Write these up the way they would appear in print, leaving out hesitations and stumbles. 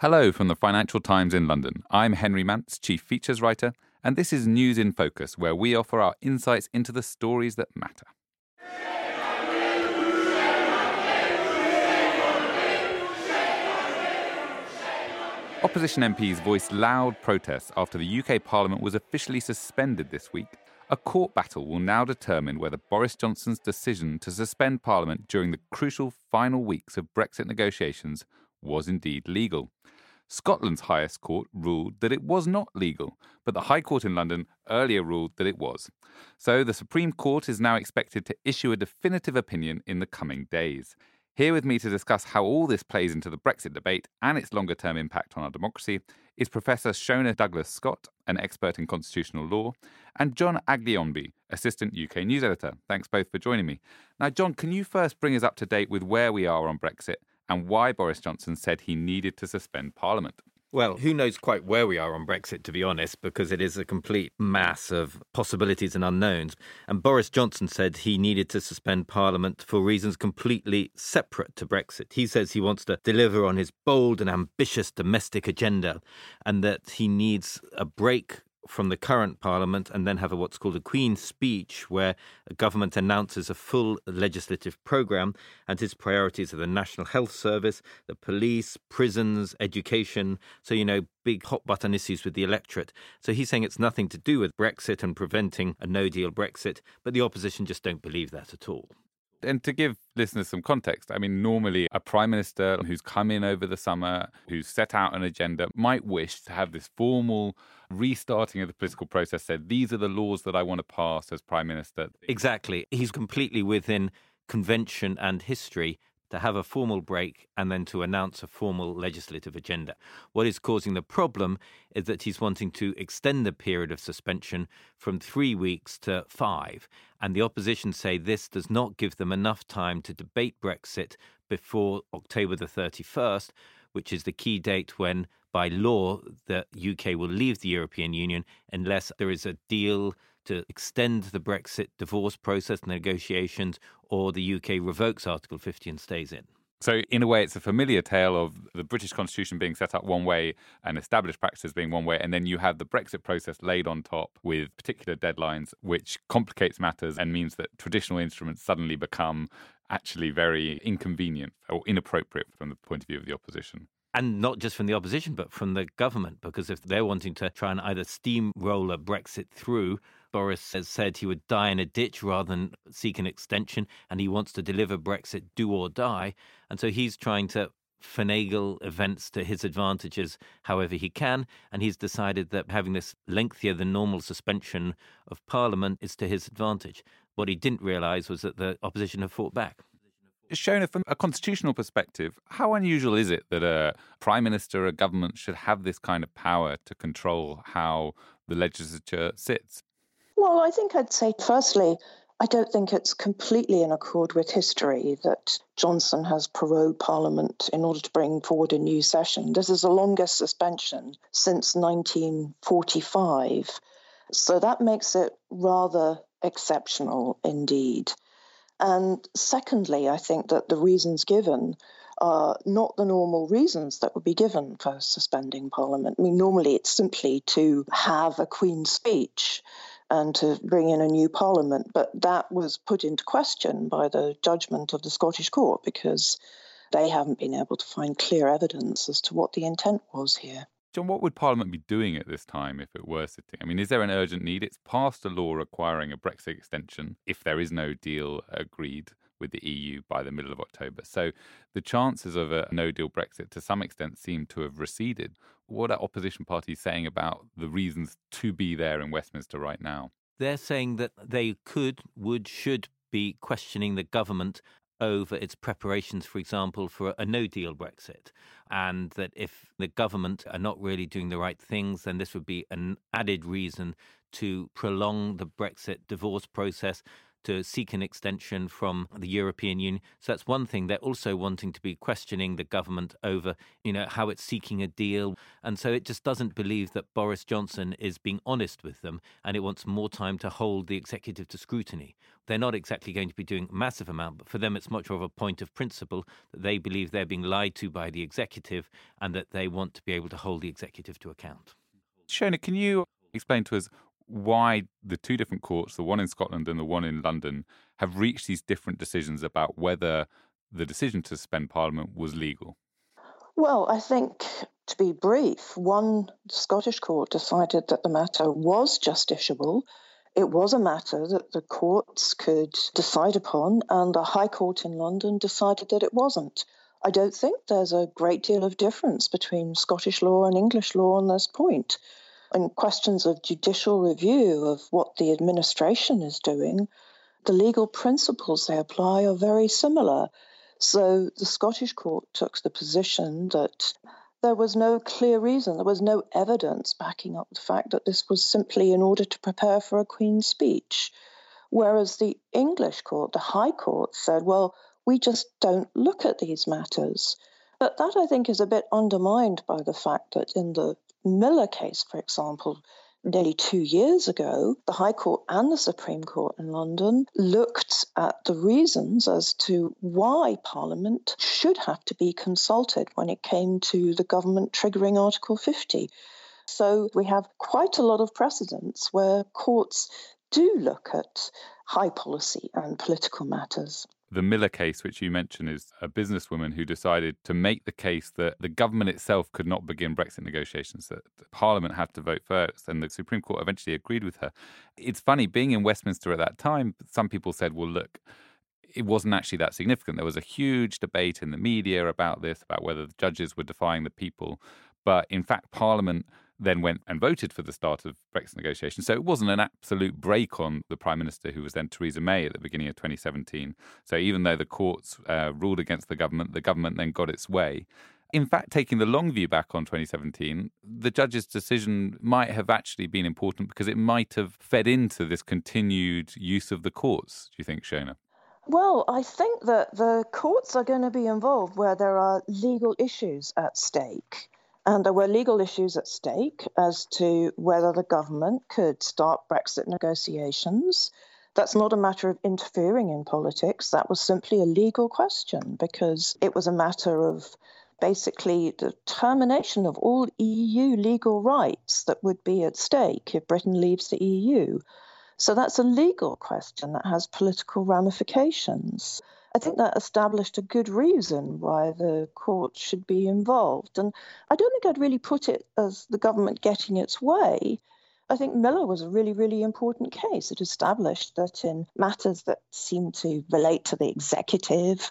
Hello from the Financial Times in London. I'm Henry Mance, Chief Features Writer, and this is News in Focus, where we offer our insights into the stories that matter. Opposition MPs voiced loud protests after the UK Parliament was officially suspended this week. A court battle will now determine whether Boris Johnson's decision to suspend Parliament during the crucial final weeks of Brexit negotiations was indeed legal. Scotland's highest court ruled that it was not legal, but the High Court in London earlier ruled that it was. So the Supreme Court is now expected to issue a definitive opinion in the coming days. Here with me to discuss how all this plays into the Brexit debate and its longer-term impact on our democracy is Professor Sionaidh Douglas-Scott, an expert in constitutional law, and John Aglionby, Assistant UK News Editor. Thanks both for joining me. Now, John, can you first bring us up to date with where we are on Brexit and why Boris Johnson said he needed to suspend Parliament? Well, who knows quite where we are on Brexit, to be honest, because it is a complete mass of possibilities and unknowns. And Boris Johnson said he needed to suspend Parliament for reasons completely separate to Brexit. He says he wants to deliver on his bold and ambitious domestic agenda and that he needs a break from the current Parliament and then have what's called a Queen's Speech, where a government announces a full legislative programme, and his priorities are the National Health Service, the police, prisons, education, so, you know, big hot-button issues with the electorate. So he's saying it's nothing to do with Brexit and preventing a no-deal Brexit, but the opposition just don't believe that at all. And to give listeners some context, I mean, normally a prime minister who's come in over the summer, who's set out an agenda, might wish to have this formal restarting of the political process, said, these are the laws that I want to pass as prime minister. Exactly. He's completely within convention and history to have a formal break and then to announce a formal legislative agenda. What is causing the problem is that he's wanting to extend the period of suspension from 3 weeks to 5. And the opposition say this does not give them enough time to debate Brexit before October the 31st, which is the key date when, by law, the UK will leave the European Union unless there is a deal to extend the Brexit divorce process negotiations, or the UK revokes Article 50 and stays in. So in a way, it's a familiar tale of the British Constitution being set up one way and established practices being one way, and then you have the Brexit process laid on top with particular deadlines, which complicates matters and means that traditional instruments suddenly become actually very inconvenient or inappropriate from the point of view of the opposition. And not just from the opposition, but from the government, because if they're wanting to try and either steamroll a Brexit through, Boris has said he would die in a ditch rather than seek an extension, and he wants to deliver Brexit do or die. And so he's trying to finagle events to his advantages however he can, and he's decided that having this lengthier than normal suspension of Parliament is to his advantage. What he didn't realise was that the opposition have fought back. Sionaidh, from a constitutional perspective, how unusual is it that a prime minister, a government should have this kind of power to control how the legislature sits? Well, I think I'd say, firstly, I don't think it's completely in accord with history that Johnson has prorogued Parliament in order to bring forward a new session. This is the longest suspension since 1945. So that makes it rather exceptional indeed. And secondly, I think that the reasons given are not the normal reasons that would be given for suspending Parliament. I mean, normally it's simply to have a Queen's Speech and to bring in a new Parliament, but that was put into question by the judgment of the Scottish Court because they haven't been able to find clear evidence as to what the intent was here. John, what would Parliament be doing at this time if it were sitting? I mean, is there an urgent need? It's passed a law requiring a Brexit extension if there is no deal agreed with the EU by the middle of October. So the chances of a no-deal Brexit to some extent seem to have receded. What are opposition parties saying about the reasons to be there in Westminster right now? They're saying that they could, would, should be questioning the government over its preparations, for example, for a no-deal Brexit, and that if the government are not really doing the right things, then this would be an added reason to prolong the Brexit divorce process, to seek an extension from the European Union. So that's one thing. They're also wanting to be questioning the government over, how it's seeking a deal. And so it just doesn't believe that Boris Johnson is being honest with them, and it wants more time to hold the executive to scrutiny. They're not exactly going to be doing a massive amount, but for them it's much more of a point of principle that they believe they're being lied to by the executive and that they want to be able to hold the executive to account. Sionaidh, can you explain to us why the two different courts, the one in Scotland and the one in London, have reached these different decisions about whether the decision to suspend Parliament was legal? Well, I think, to be brief, one Scottish court decided that the matter was justiciable. It was a matter that the courts could decide upon, and the High Court in London decided that it wasn't. I don't think there's a great deal of difference between Scottish law and English law on this point. In questions of judicial review of what the administration is doing, the legal principles they apply are very similar. So the Scottish court took the position that there was no clear reason, there was no evidence backing up the fact that this was simply in order to prepare for a Queen's Speech. Whereas the English court, the High Court, said, well, we just don't look at these matters. But that, I think, is a bit undermined by the fact that in the Miller case, for example, nearly 2 years ago, the High Court and the Supreme Court in London looked at the reasons as to why Parliament should have to be consulted when it came to the government triggering Article 50. So we have quite a lot of precedents where courts do look at high policy and political matters. The Miller case, which you mentioned, is a businesswoman who decided to make the case that the government itself could not begin Brexit negotiations, that Parliament had to vote first, and the Supreme Court eventually agreed with her. It's funny, being in Westminster at that time, some people said, well, look, it wasn't actually that significant. There was a huge debate in the media about this, about whether the judges were defying the people. But in fact, Parliament then went and voted for the start of Brexit negotiations. So it wasn't an absolute break on the Prime Minister, who was then Theresa May at the beginning of 2017. So even though the courts ruled against the government then got its way. In fact, taking the long view back on 2017, the judge's decision might have actually been important because it might have fed into this continued use of the courts, do you think, Sionaidh? Well, I think that the courts are going to be involved where there are legal issues at stake. And there were legal issues at stake as to whether the government could start Brexit negotiations. That's not a matter of interfering in politics. That was simply a legal question because it was a matter of basically the termination of all EU legal rights that would be at stake if Britain leaves the EU. So that's a legal question that has political ramifications. I think that established a good reason why the court should be involved. And I don't think I'd really put it as the government getting its way. I think Miller was a really, really important case. It established that in matters that seem to relate to the executive,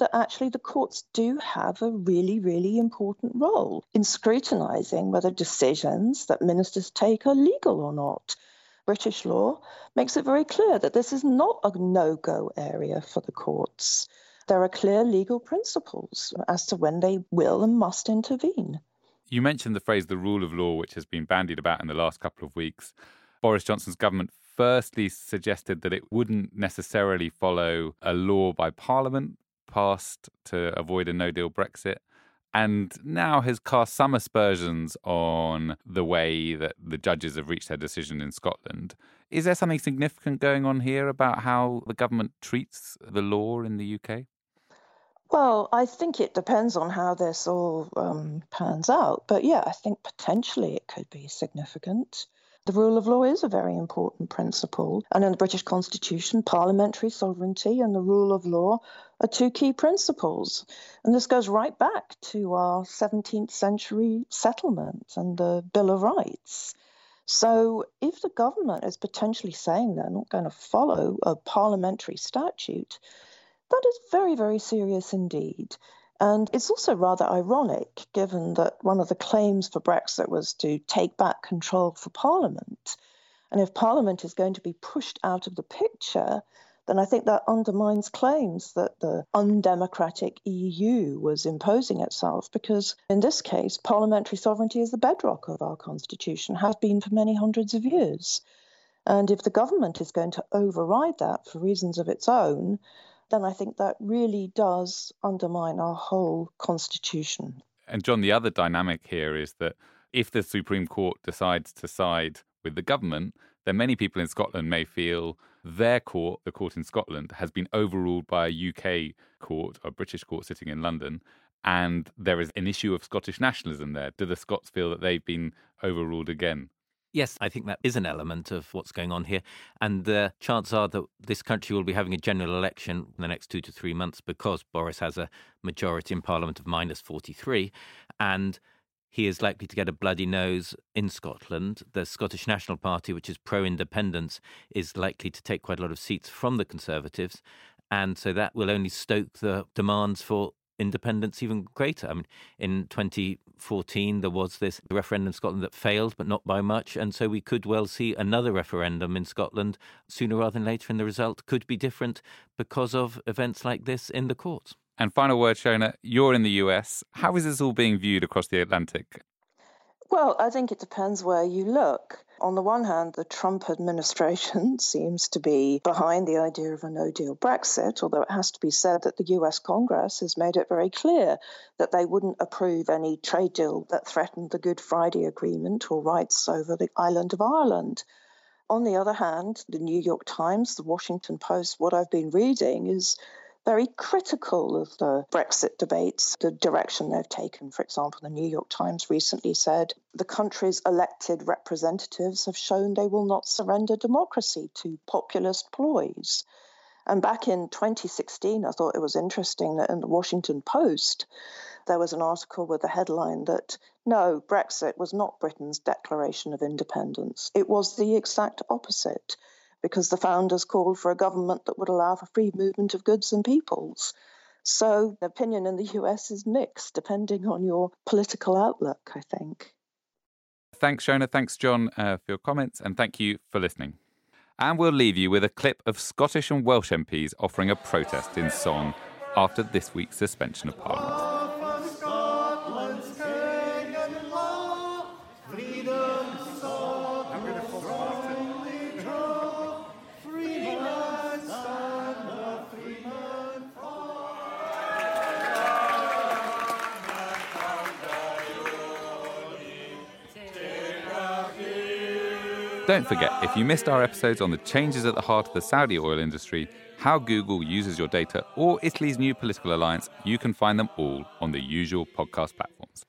that actually the courts do have a really, really important role in scrutinising whether decisions that ministers take are legal or not. British law makes it very clear that this is not a no-go area for the courts. There are clear legal principles as to when they will and must intervene. You mentioned the phrase the rule of law, which has been bandied about in the last couple of weeks. Boris Johnson's government firstly suggested that it wouldn't necessarily follow a law by Parliament passed to avoid a no-deal Brexit, and now has cast some aspersions on the way that the judges have reached their decision in Scotland. Is there something significant going on here about how the government treats the law in the UK? Well, I think it depends on how this all pans out. But yeah, I think potentially it could be significant. The rule of law is a very important principle. And in the British Constitution, parliamentary sovereignty and the rule of law are two key principles. And this goes right back to our 17th century settlement and the Bill of Rights. So if the government is potentially saying they're not going to follow a parliamentary statute, that is very, very serious indeed. And it's also rather ironic, given that one of the claims for Brexit was to take back control for Parliament. And if Parliament is going to be pushed out of the picture, then I think that undermines claims that the undemocratic EU was imposing itself, because in this case, parliamentary sovereignty is the bedrock of our constitution, has been for many hundreds of years. And if the government is going to override that for reasons of its own, then I think that really does undermine our whole constitution. And John, the other dynamic here is that if the Supreme Court decides to side with the government, then many people in Scotland may feel their court, the court in Scotland, has been overruled by a UK court, a British court sitting in London, and there is an issue of Scottish nationalism there. Do the Scots feel that they've been overruled again? Yes, I think that is an element of what's going on here. And the chances are that this country will be having a general election in the next 2 to 3 months because Boris has a majority in Parliament of minus 43. And he is likely to get a bloody nose in Scotland. The Scottish National Party, which is pro-independence, is likely to take quite a lot of seats from the Conservatives. And so that will only stoke the demands for independence even greater. I mean, in 2014, there was this referendum in Scotland that failed, but not by much. And so we could well see another referendum in Scotland sooner rather than later. And the result could be different because of events like this in the courts. And final word, Shona, you're in the US. How is this all being viewed across the Atlantic? Well, I think it depends where you look. On the one hand, the Trump administration seems to be behind the idea of a no-deal Brexit, although it has to be said that the US Congress has made it very clear that they wouldn't approve any trade deal that threatened the Good Friday Agreement or rights over the island of Ireland. On the other hand, the New York Times, the Washington Post, what I've been reading is very critical of the Brexit debates, the direction they've taken. For example, the New York Times recently said the country's elected representatives have shown they will not surrender democracy to populist ploys. And back in 2016, I thought it was interesting that in the Washington Post, there was an article with the headline that, no, Brexit was not Britain's declaration of independence. It was the exact opposite, because the founders called for a government that would allow for free movement of goods and peoples. So the opinion in the US is mixed, depending on your political outlook, I think. Thanks, Shona. Thanks, John, for your comments. And thank you for listening. And we'll leave you with a clip of Scottish and Welsh MPs offering a protest in song after this week's suspension of Parliament. Don't forget, if you missed our episodes on the changes at the heart of the Saudi oil industry, how Google uses your data, or Italy's new political alliance, you can find them all on the usual podcast platforms.